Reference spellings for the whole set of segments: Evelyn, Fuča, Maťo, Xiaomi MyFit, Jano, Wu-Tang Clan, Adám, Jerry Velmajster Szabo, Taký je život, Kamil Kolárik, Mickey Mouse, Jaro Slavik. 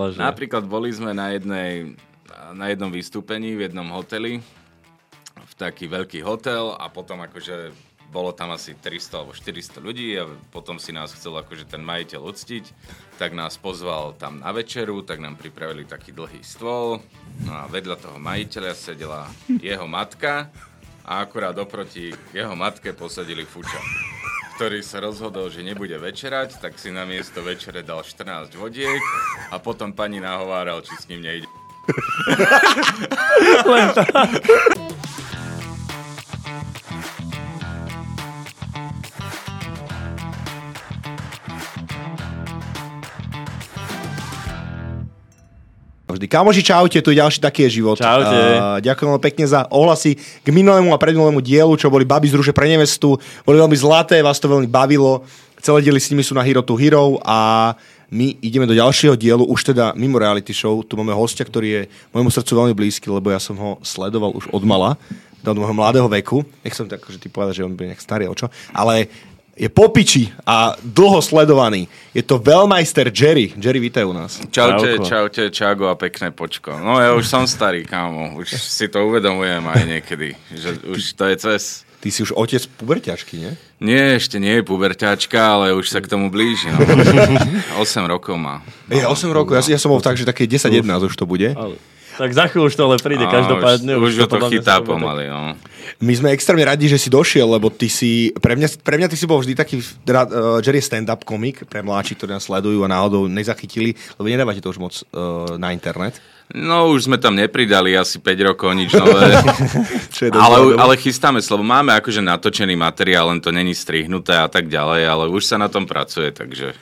Že... Napríklad boli sme na jednom vystúpení v jednom hoteli, v taký veľký hotel a potom akože bolo tam asi 300 alebo 400 ľudí a potom si nás chcel akože ten majiteľ uctiť, tak nás pozval tam na večeru, tak nám pripravili taký dlhý stôl, no a vedľa toho majiteľa sedela jeho matka a akurát oproti jeho matke posadili Fuča, ktorý sa rozhodol, že nebude večerať, tak si na miesto večere dal 14 vodiek a potom pani nahováral, či s ním nejde. Len tak. Kamoši, čaute, tu je ďalší Taký je život. Čaute. Ďakujem pekne za ohlasy k minulému a predminulému dielu, čo boli baby z Ruže pre nevestu. Boli veľmi zlaté, vás to veľmi bavilo. Celé diely s nimi sú na Hiroto Hyrov a my ideme do ďalšieho dielu, už teda mimo reality show. Tu máme hostia, ktorý je môjmu srdcu veľmi blízky, lebo ja som ho sledoval už od mala, od môjho mladého veku. Nech som tak, že ty povedal, že on bude nejak starý, o čo? Ale je popiči a dlho sledovaný. Je to Velmajster Jerry. Jerry, vítaj u nás. Čaute, Čago a pekné počko. No ja už som starý, kámo. Už si to uvedomujem aj niekedy. Že už to je cez... Ty si už otec puberťačky, nie? Nie, ešte nie je puberťačka, ale už sa k tomu blíži. No. 8 rokov má. Je 8 rokov, ja som bol tak, že také 10-11 už to bude. Ale... Tak za chvíľu už to ale príde, každopádne. Už to chytá pomaly, no. My sme extrémne radi, že si došiel, lebo ty si, pre mňa ty si bol vždy taký, Jerry stand-up komik pre mláči, ktorí nás sledujú a náhodou nezachytili, lebo nedávate to už moc na internet. No už sme tam nepridali asi 5 rokov, nič nové. ale chystáme sa, lebo máme akože natočený materiál, len to není strihnuté a tak ďalej, ale už sa na tom pracuje, takže...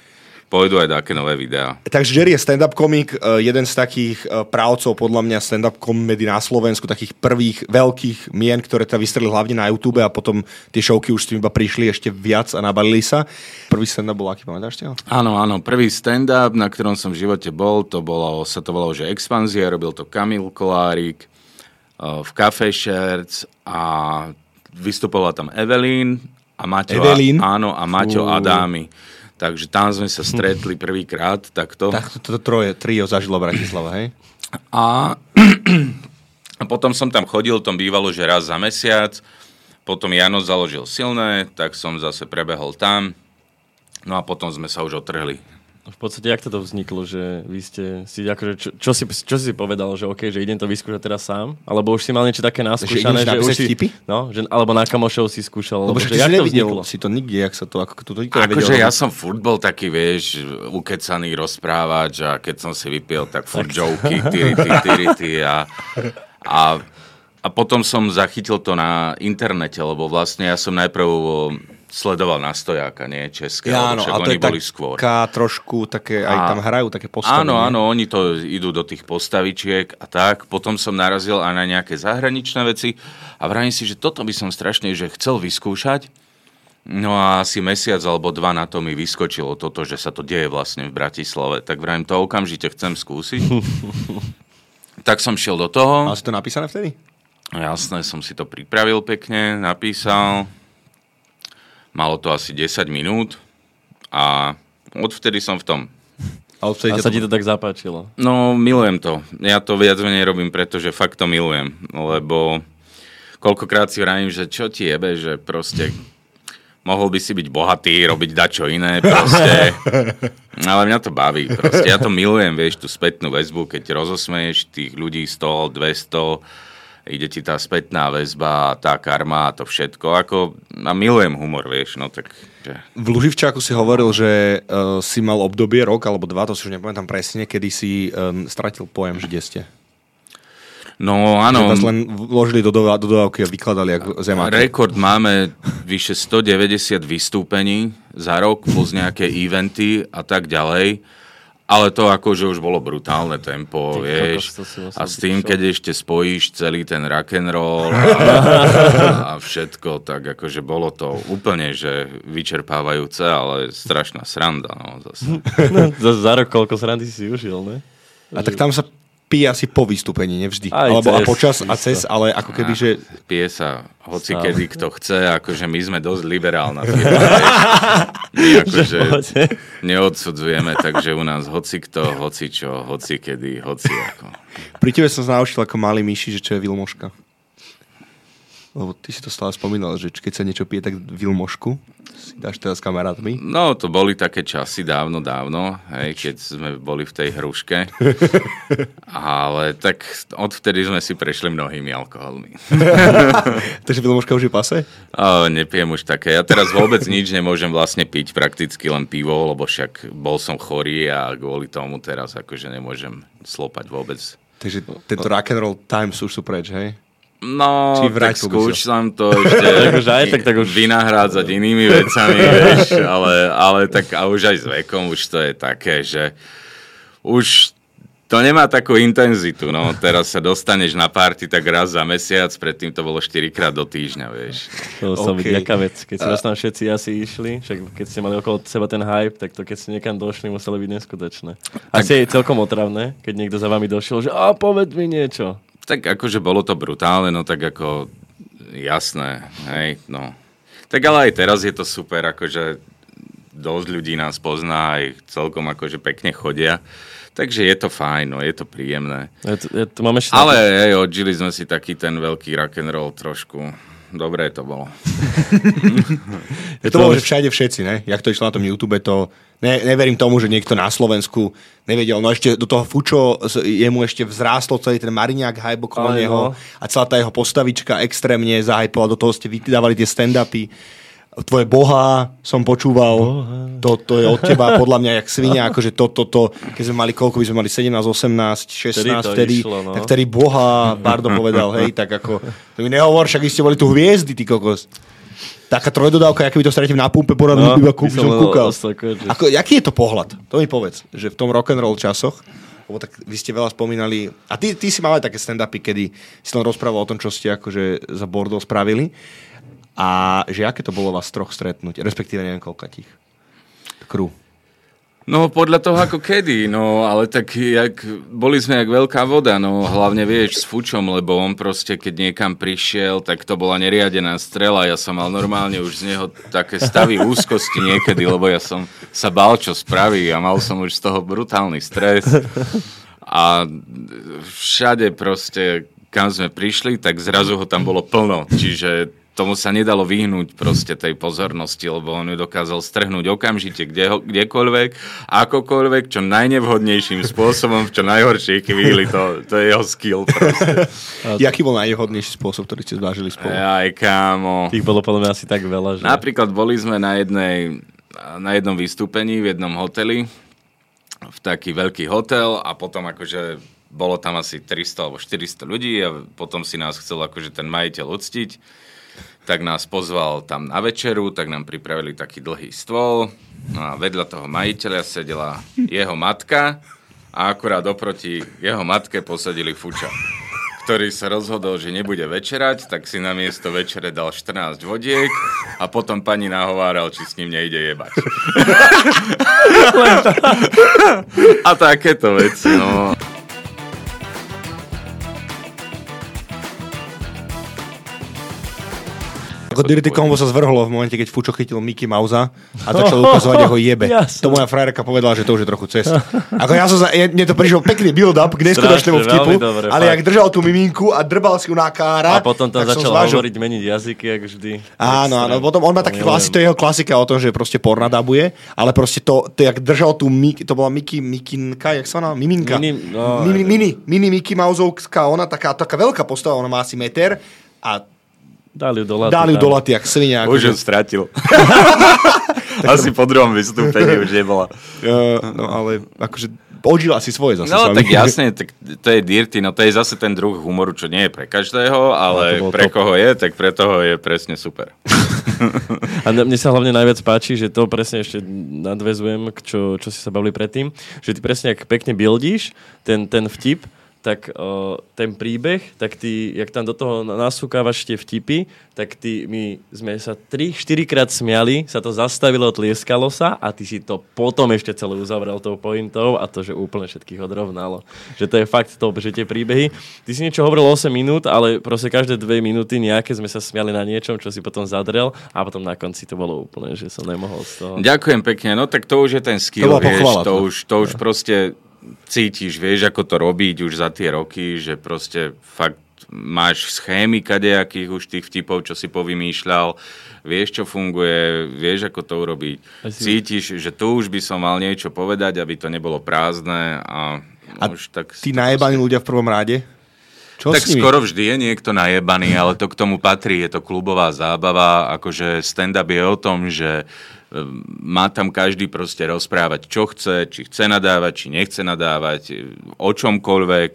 Pôjdu aj také nové videá. Takže Jerry je stand-up komik, jeden z takých právcov podľa mňa stand-up komedy na Slovensku, takých prvých veľkých mien, ktoré teda vystrelili hlavne na YouTube a potom tie showky už s tým iba prišli ešte viac a nabalili sa. Prvý stand-up bol aký, pamätáš ťa? Áno, prvý stand-up, na ktorom som v živote bol, to bolo, že Expanzia, robil to Kamil Kolárik v Cafe Shirts a vystupovala tam Evelyn a Maťo. Evelyn? Áno, a Maťo Adámy. Takže tam sme sa stretli prvýkrát, takto. Tak toto trio zažilo Bratislava, hej? A potom som tam chodil, tom bývalo, že raz za mesiac. Potom Jano založil silné, tak som zase prebehol tam. No a potom sme sa už otrhli. V podstate, jak toto vzniklo, že vy ste si, akože, čo si povedal, že okej, že idem to vyskúšať teraz sám? Alebo už si mal niečo také naskúšané, že už si... No, že, alebo na kamošov si skúšal. Lebo že ty si nevidel si to nikde, jak sa to... Akože ja som furt bol taký, vieš, ukecaný rozprávač a keď som si vypiel, tak furt joky, tyrity a potom som zachytil to na internete, lebo vlastne ja som najprv... sledoval na stojáka, nie? Českého. Ja, áno, ale to je taká trošku také, aj tam hrajú také postavy. Áno, oni to idú do tých postavičiek a tak. Potom som narazil aj na nejaké zahraničné veci a vravím si, že toto by som strašne že chcel vyskúšať. No a asi mesiac alebo dva na to mi vyskočilo toto, že sa to deje vlastne v Bratislave. Tak vravím, to okamžite chcem skúsiť. Tak som šiel do toho. A si to napísané vtedy? Jasné, som si to pripravil pekne, napísal... Malo to asi 10 minút a odvtedy som v tom. A sa ti to tak zapáčilo? No, milujem to. Ja to viac menej robím, pretože fakt to milujem. Lebo koľkokrát si vravím, že čo ti jebe, že proste mohol by si byť bohatý, robiť dačo iné, proste. Ale mňa to baví, proste. Ja to milujem, vieš, tú spätnú väzbu, keď rozosmeješ tých ľudí 100, 200... ide ti tá spätná väzba, tá karma a to všetko. A milujem humor, vieš. No, tak, že... V Luživčáku si hovoril, že si mal obdobie rok alebo dva, to si už nepamätám presne, kedy si stratil pojem, že kde ste. No áno. Že vás len vložili do dodávky a vykladali ako zemáky. Rekord máme vyše 190 vystúpení za rok, plus nejaké eventy a tak ďalej. Ale to akože už bolo brutálne tempo, vieš. A s tým, keď ešte spojíš celý ten rock'n'roll a všetko, tak akože bolo to úplne, že vyčerpávajúce, ale strašná sranda. No, zase. Za rok koľko srandy si užil, ne? A tak tam sa pije asi po vystúpení, nevždy. Alebo a počas a cez, ale ako keby, že... Pije sa hoci kedy, kto chce, akože my sme dosť liberálna firma. My akože neodsudzujeme, takže u nás hoci kto, hoci čo, hoci kedy, hoci ako. Pri tebe som naučil ako malý myši, že čo je vilmoška. Lebo ty si to stále spomínal, že keď sa niečo pije, tak vilmošku si dáš teda s kamarátmi? No, to boli také časy dávno, hej, keď sme boli v tej hruške. Ale tak odvtedy sme si prešli mnohými alkoholmi. Takže vilmoška už je pase? Nepijem už také. Ja teraz vôbec nič nemôžem vlastne piť, prakticky len pivo, lebo však bol som chorý a kvôli tomu teraz akože nemôžem slopať vôbec. Takže tento rock'n'roll times už sú preč, hej? No, tak skúšam to ešte vynahrádzať inými vecami, vieš, ale tak a už aj s vekom už to je také, že už to nemá takú intenzitu, no, teraz sa dostaneš na party tak raz za mesiac, predtým to bolo 4-krát do týždňa, vieš. To som nejaká vec, keď sa tam všetci asi išli, však keď ste mali okolo seba ten hype, tak to keď ste niekam došli, muselo byť neskutočné. Asi je celkom otravné, keď niekto za vami došiel, že a povedz mi niečo. Tak akože bolo to brutálne, no tak ako jasné, hej, no. Tak ale aj teraz je to super, akože dosť ľudí nás pozná, aj celkom akože pekne chodia, takže je to fajn, no, je to príjemné. Ja to mám ešte ale také... hej, odžili sme si taký ten veľký rock'n'roll trošku. Dobré to bolo. To bolo, že všade všetci, ne? Jak to išlo na tom YouTube, to... Neverím tomu, že niekto na Slovensku nevedel. No ešte do toho Fučo, jemu ešte vzrástlo celý ten Mariňák hype okolo neho a celá tá jeho postavička extrémne zahypovala. Do toho ste vydávali tie stand-upy. Tvoje boha som počúval. To je od teba podľa mňa jak svinia, akože keď sme mali koľko, by sme mali 17, 18, 16, vtedy, no. Tak vtedy boha Bardo povedal, hej, tak ako, to mi nehovor, však vy ste boli tu hviezdy, ty kokos. Taká trojdodávka, aký by to stretím na pumpe, poradnú by som kúkal. Aký je to pohľad? To mi povedz, že v tom rock'n'roll časoch, lebo tak vy ste veľa spomínali, a ty si mal aj také stand-upy, kedy si len rozprával o tom, čo ste akože za Bordo spravili, a že aké to bolo vás troch stretnúť, respektíve neviem koľka tých crew. No podľa toho ako kedy, no ale tak boli sme jak veľká voda, no hlavne vieš s Fučom, lebo on proste keď niekam prišiel, tak to bola neriadená strela, ja som mal normálne už z neho také stavy úzkosti niekedy, lebo ja som sa bál, čo spraví a mal som už z toho brutálny stres a všade proste, kam sme prišli, tak zrazu ho tam bolo plno, čiže tomu sa nedalo vyhnúť proste tej pozornosti, lebo on ju dokázal strhnúť okamžite kdekoľvek, akokoľvek, čo najnevhodnejším spôsobom, v čo najhoršej chvíli, to je jeho skill proste. Jaký bol najvhodnejší spôsob, ktorý ste zvážili spolu? Aj kámo. Tých bolo podľa mňa asi tak veľa, že... Napríklad boli sme na jednom vystúpení v jednom hoteli, v taký veľký hotel a potom akože bolo tam asi 300 alebo 400 ľudí a potom si nás chcel akože ten majiteľ uctiť. Tak nás pozval tam na večeru, tak nám pripravili taký dlhý stôl a vedľa toho majiteľa sedela jeho matka a akurát oproti jeho matke posadili Fuča, ktorý sa rozhodol, že nebude večerať, tak si na miesto večere dal 14 vodiek a potom pani nahováral, či s ním nejde jebať. A takéto veci, no... Ako Dirty Combo sa zvrhlo v momente, keď Fučo chytil Mickey Mousea a začal ukazovať jeho jebe. Jasne. To moja frajerka povedala, že to už je trochu cest. Ako mne to prišiel pekný build-up k neskutočnému vtipu, dobre, ale jak držal tú miminku a drbal si ju na kára. A potom tam začal hovoriť, meniť jazyky, jak vždy. Áno, potom on má taký to je jeho klasika o tom, že proste pornadabuje, ale proste to jak držal tú to bola Mikinka, jak sa ona? Miminka. Mini Mickey Mouseovská, ona taká veľká postava, ona má asi meter a dali ju do laty, jak svinia. Už ju stratil. Asi po druhom vystúpení už nebola. No ale akože odžila si svoje zase. No tak jasne, tak to je dirty, no to je zase ten druh humoru, čo nie je pre každého, ale pre koho je, tak pre toho je presne super. A mne sa hlavne najviac páči, že to presne ešte nadväzujem, čo si sa bavili predtým, že ty presne ak pekne buildíš ten vtip, tak ten príbeh, tak ty, jak tam do toho nasúkávaš tie vtipy, tak ty, my sme sa 3-4 krát smiali, sa to zastavilo, tlieskalo sa a ty si to potom ešte celé uzavrel tou pointou a to, že úplne všetkých odrovnalo. Že to je fakt top, že tie príbehy. Ty si niečo hovoril 8 minút, ale proste každé 2 minúty nejaké sme sa smiali na niečom, čo si potom zadrel a potom na konci to bolo úplne, že som nemohol z toho. Ďakujem pekne, no tak to už je ten skill, vieš, to už proste... Cítiš, vieš, ako to robiť už za tie roky, že proste fakt máš schémy kadejakých už tých vtipov, čo si povymýšľal, vieš, čo funguje, vieš, ako to urobiť. Cítiš, že tu už by som mal niečo povedať, aby to nebolo prázdne. A už tak tí najebaní ľudia v prvom rade? Čo tak skoro vždy je niekto najebaný, ale to k tomu patrí, je to klubová zábava, akože stand-up je o tom, že má tam každý proste rozprávať, čo chce, či chce nadávať, či nechce nadávať, o čomkoľvek.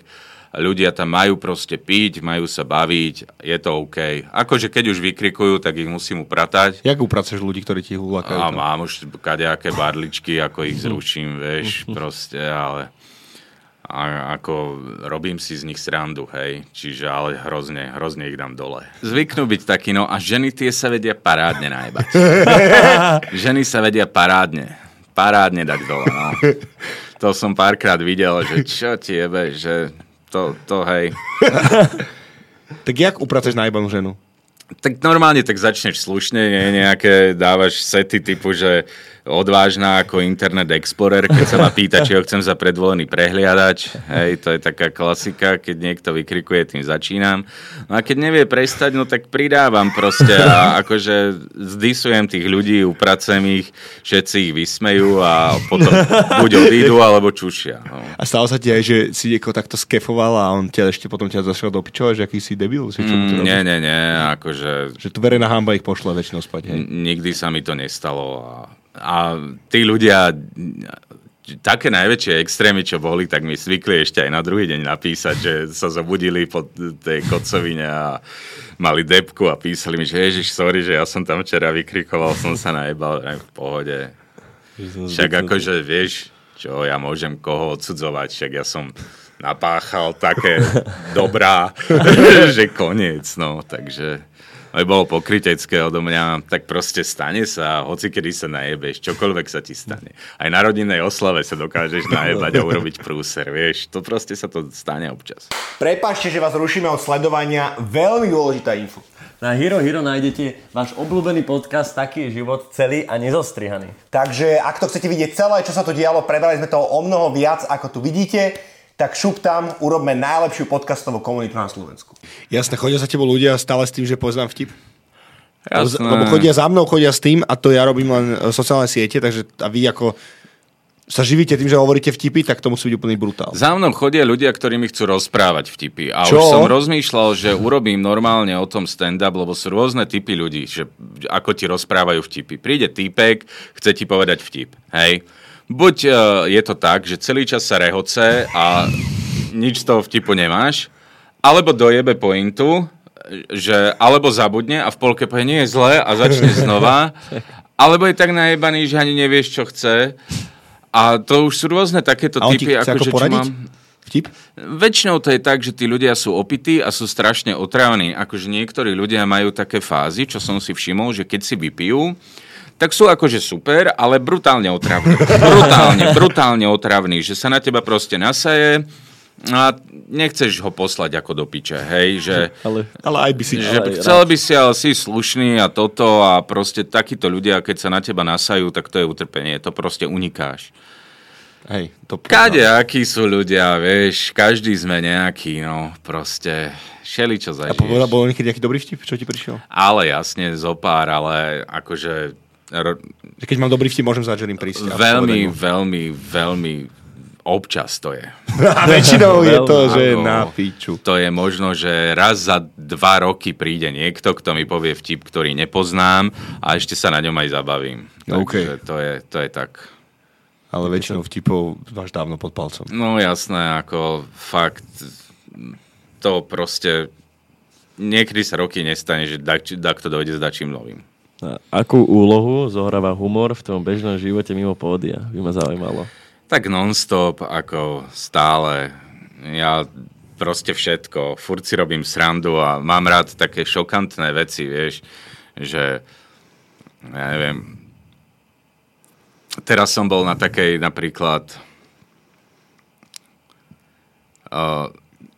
Ľudia tam majú proste piť, majú sa baviť, je to OK. Akože keď už vykrikujú, tak ich musím upratať. Jak upraceš ľudí, ktorí ti hulakajú? A mám už kadejaké barličky, ako ich zručím, vieš, proste, ale... A ako robím si z nich srandu, hej. Čiže ale hrozne ich dám dole. Zvyknú byť taký, no a ženy tie sa vedia parádne najebať. Ženy sa vedia parádne dať dole, no. To som párkrát videl, že čo ti jebe, že to hej. Tak jak upraceš najebanú ženu? Tak normálne tak začneš slušne, nejaké dávaš sety typu, že odvážna ako Internet Explorer, keď sa ma pýta, či ho chcem za predvolený prehliadač. Hej, to je taká klasika, keď niekto vykrikuje, tým začínam. No a keď nevie prestať, no tak pridávam proste a akože zdisujem tých ľudí, upracem ich, všetci ich vysmejú a potom buď odídu, alebo čušia. No. A stalo sa ti aj, že si niekoho takto skefoval a on ešte potom zašiel do pičova, že aký si debil? Nie, akože že tu verejná hamba ich pošla väčšinou spať. Hej. Nikdy sa mi to nestalo. A tí ľudia, také najväčšie extrémy, čo boli, tak mi zvykli ešte aj na druhý deň napísať, že sa zobudili po tej kocovine a mali depku a písali mi, že ježiš, sorry, že ja som tam včera vykrikoval, som sa najebal, v pohode. Však akože, vieš, čo ja môžem koho odsudzovať, však ja som... napáchal také dobrá, že koniec, no, takže bolo pokrytecké odo mňa, tak proste stane sa, hoci kedy sa najebeš, čokoľvek sa ti stane. Aj na rodinnej oslave sa dokážeš najebať a urobiť prúser, vieš, to proste sa to stane občas. Prepáčte, že vás rušíme od sledovania, veľmi dôležitá info. Na Hiro nájdete váš obľúbený podcast Taký je život, celý a nezostrihaný. Takže ak to chcete vidieť celé, čo sa to dialo, prebrali sme toho o mnoho viac, ako tu vidíte, tak šup tam, urobme najlepšiu podcastovú komunitu na Slovensku. Jasné, chodia za tebou ľudia stále s tým, že poznám vtip? Jasné. Lebo chodia za mnou, chodia s tým, a to ja robím len sociálne siete, takže a vy ako sa živíte tým, že hovoríte vtipy, tak to musí byť úplný brutál. Za mnou chodia ľudia, ktorí mi chcú rozprávať vtipy. A čo? Už som rozmýšľal, že urobím normálne o tom stand-up, lebo sú rôzne typy ľudí, že ako ti rozprávajú vtipy. Príde týpek, chce ti povedať vtip, hej? Buď je to tak, že celý čas sa rehoce a nič z toho vtipu nemáš, alebo dojebe pointu, že alebo zabudne a v polke povie, nie je zlé a začne znova, alebo je tak najebaný, že ani nevieš, čo chce. A to už sú rôzne takéto typy, akože čo mám... Vtip? Väčšinou to je tak, že tí ľudia sú opití a sú strašne otrávni. Akože niektorí ľudia majú také fázy, čo som si všimol, že keď si vypijú, tak sú akože super, ale brutálne otravní. Brutálne otravní, že sa na teba proste nasaje a nechceš ho poslať ako do piče, hej, že... Ale aj by si... Že ale chcel by si, ale si slušný a toto a proste takíto ľudia, keď sa na teba nasajú, tak to je utrpenie, to proste unikáš. Hej, to... Kadejakí sú ľudia, vieš, každý sme nejaký, no, proste... Šeli, čo zažiješ. A povedal, bol niekedy nejaký dobrý vtip, čo ti prišiel? Ale jasne, zopár, ale akože... Keď mám dobrý vtip, môžem za Jerrym prísť. Veľmi občas to je. A väčšinou je to, že ako, na piču. To je možno, že raz za 2 roky príde niekto, kto mi povie vtip, ktorý nepoznám a ešte sa na ňom aj zabavím. Okay. Takže to je tak. Ale väčšinou vtipov máš dávno pod palcom. No jasné, ako fakt to proste niekedy sa roky nestane, že kto dojde s dačím novým. Akú úlohu zohráva humor v tom bežnom živote mimo pódia? By ma zaujímalo. Tak non-stop, ako stále. Ja proste všetko. Furt si robím srandu a mám rád také šokantné veci, vieš, že ja neviem. Teraz som bol na takej napríklad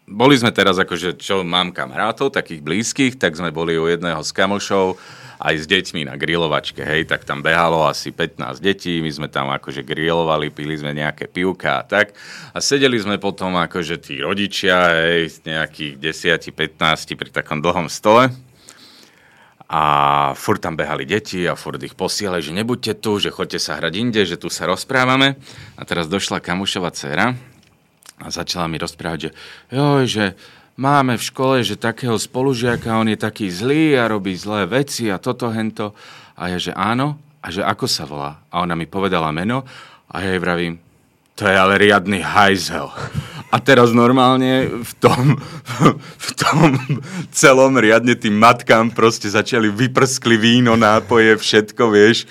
boli sme teraz akože, čo mám kamarátov, takých blízkych, tak sme boli u jedného z kamošov aj s deťmi na grilovačke, hej, tak tam behalo asi 15 detí, my sme tam akože grilovali, pili sme nejaké pivka a tak a sedeli sme potom akože tí rodičia, hej, nejakých 10-15 pri takom dlhom stole a furt tam behali deti a furt ich posielali, že nebuďte tu, že choďte sa hrať inde, že tu sa rozprávame a teraz došla kamošova dcera a začala mi rozprávať, že joj, že máme v škole, že takého spolužiaka, on je taký zlý a robí zlé veci a toto, hento. A ja, že áno, a že ako sa volá. A ona mi povedala meno a ja jej vravím, to je ale riadny hajzel. A teraz normálne v tom celom riadne tým matkám proste začali vyprskli víno, nápoje, všetko, vieš.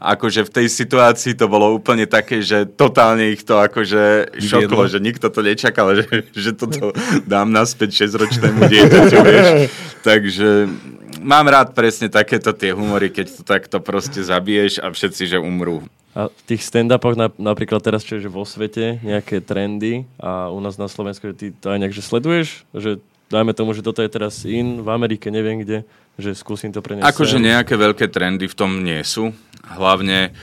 Akože v tej situácii to bolo úplne také, že totálne ich to akože šoklo, že nikto to nečakal, že toto dám naspäť 6-ročnému dieťaťu, vieš. Takže mám rád presne takéto tie humory, keď to takto proste zabiješ a všetci, že umrú. A v tých stand-upoch napríklad teraz, čo je vo svete, nejaké trendy a u nás na Slovensku, že ty to aj nejak že sleduješ, že dajme tomu, že toto je teraz in, v Amerike, neviem kde, že skúsim to preniesť. Akože nejaké veľké trendy v tom nie sú. Hlavne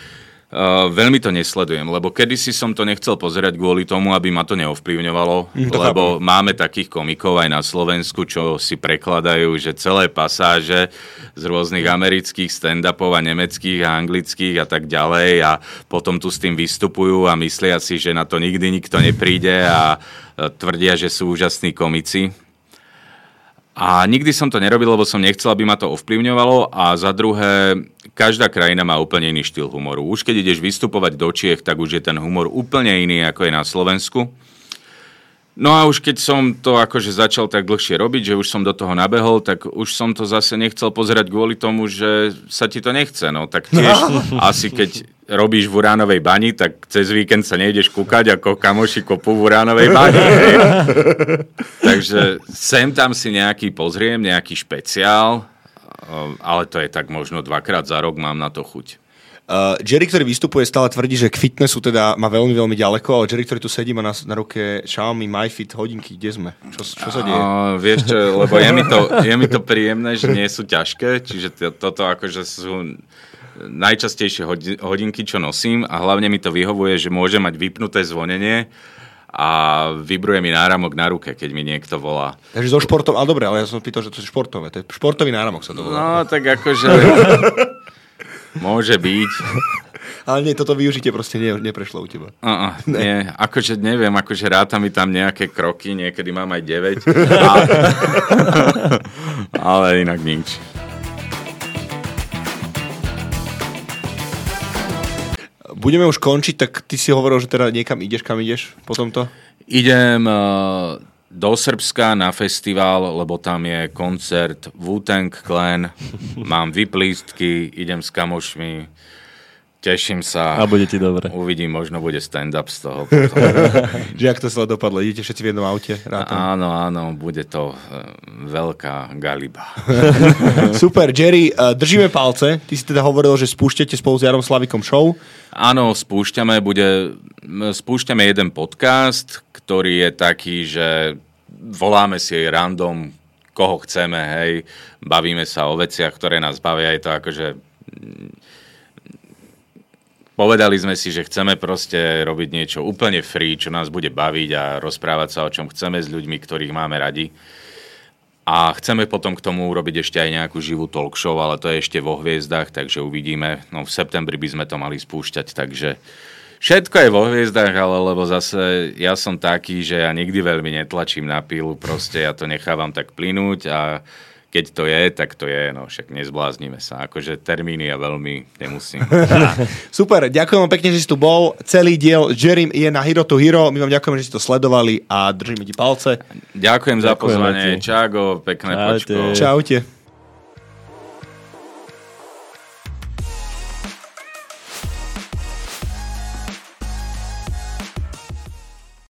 veľmi to nesledujem, lebo kedysi som to nechcel pozerať kvôli tomu, aby ma to neovplyvňovalo, lebo máme takých komikov aj na Slovensku, čo si prekladajú, že celé pasáže z rôznych amerických stand-upov a nemeckých a anglických a tak ďalej a potom tu s tým vystupujú a myslia si, že na to nikdy nikto nepríde a tvrdia, že sú úžasní komici. A nikdy som to nerobil, lebo som nechcel, aby ma to ovplyvňovalo a za druhé, každá krajina má úplne iný štýl humoru. Už keď ideš vystupovať do Čiech, tak už je ten humor úplne iný, ako je na Slovensku. No a už keď som to akože začal tak dlhšie robiť, že už som do toho nabehol, tak už som to zase nechcel pozerať kvôli tomu, že sa ti to nechce. No tak tiež asi keď robíš v Uránovej bani, tak cez víkend sa nejdeš kúkať, ako kamoši kopu v Uránovej bani. Takže sem tam si nejaký pozriem, nejaký špeciál, ale to je tak možno 2-krát za rok, mám na to chuť. Jerry, ktorý vystupuje, stále tvrdí, že k fitnessu teda má veľmi, veľmi ďaleko, ale Jerry, ktorý tu sedí, má na ruke Xiaomi MyFit hodinky. Kde sme? Čo sa deje? Vieš čo, lebo je mi to príjemné, že nie sú ťažké, čiže toto akože sú najčastejšie hodinky, čo nosím a hlavne mi to vyhovuje, že môžem mať vypnuté zvonenie a vybruje mi náramok na ruke, keď mi niekto volá. Takže so športom, ale dobre, ale ja som pýtal, že to je športové, to je športový náramok sa to volá. No, tak akože môže byť. Ale nie, toto využitie proste neprešlo u teba. Nie, akože neviem, akože ráta mi tam nejaké kroky, niekedy mám aj 9. Ale inak nič. Budeme už končiť, tak ty si hovoril, že teda niekam ideš, kam ideš po tomto? Idem do Srbska na festival, lebo tam je koncert Wu-Tang Clan, mám vyplístky, idem s kamošmi, teším sa. A bude ti dobre. Uvidím, možno bude stand-up z toho. Že ak to sa dopadlo, idete všetci v jednom aute? Rátam. Áno, bude to veľká galiba. Super, Jerry, držíme palce. Ty si teda hovoril, že spúšťate spolu s Jarom Slavikom show. Áno, spúšťame jeden podcast, ktorý je taký, že voláme si random, koho chceme, hej. Bavíme sa o veciach, ktoré nás bavia. Je to akože... Povedali sme si, že chceme proste robiť niečo úplne free, čo nás bude baviť a rozprávať sa o čom chceme s ľuďmi, ktorých máme radi. A chceme potom k tomu urobiť ešte aj nejakú živú talk show, ale to je ešte vo hviezdách, takže uvidíme. No v septembri by sme to mali spúšťať, takže všetko je vo hviezdách, ale lebo zase ja som taký, že ja nikdy veľmi netlačím na pílu, proste ja to nechávam tak plynúť a keď to je, tak to je, no však nezbláznime sa. Akože termíny ja veľmi nemusím. Super, ďakujem pekne, že si tu bol. Celý diel s Jerrym je na Hiroto Hyrov. My vám ďakujeme, že si to sledovali a držíme ti palce. Ďakujem za pozvanie. Čago, pekné počko. Čaute.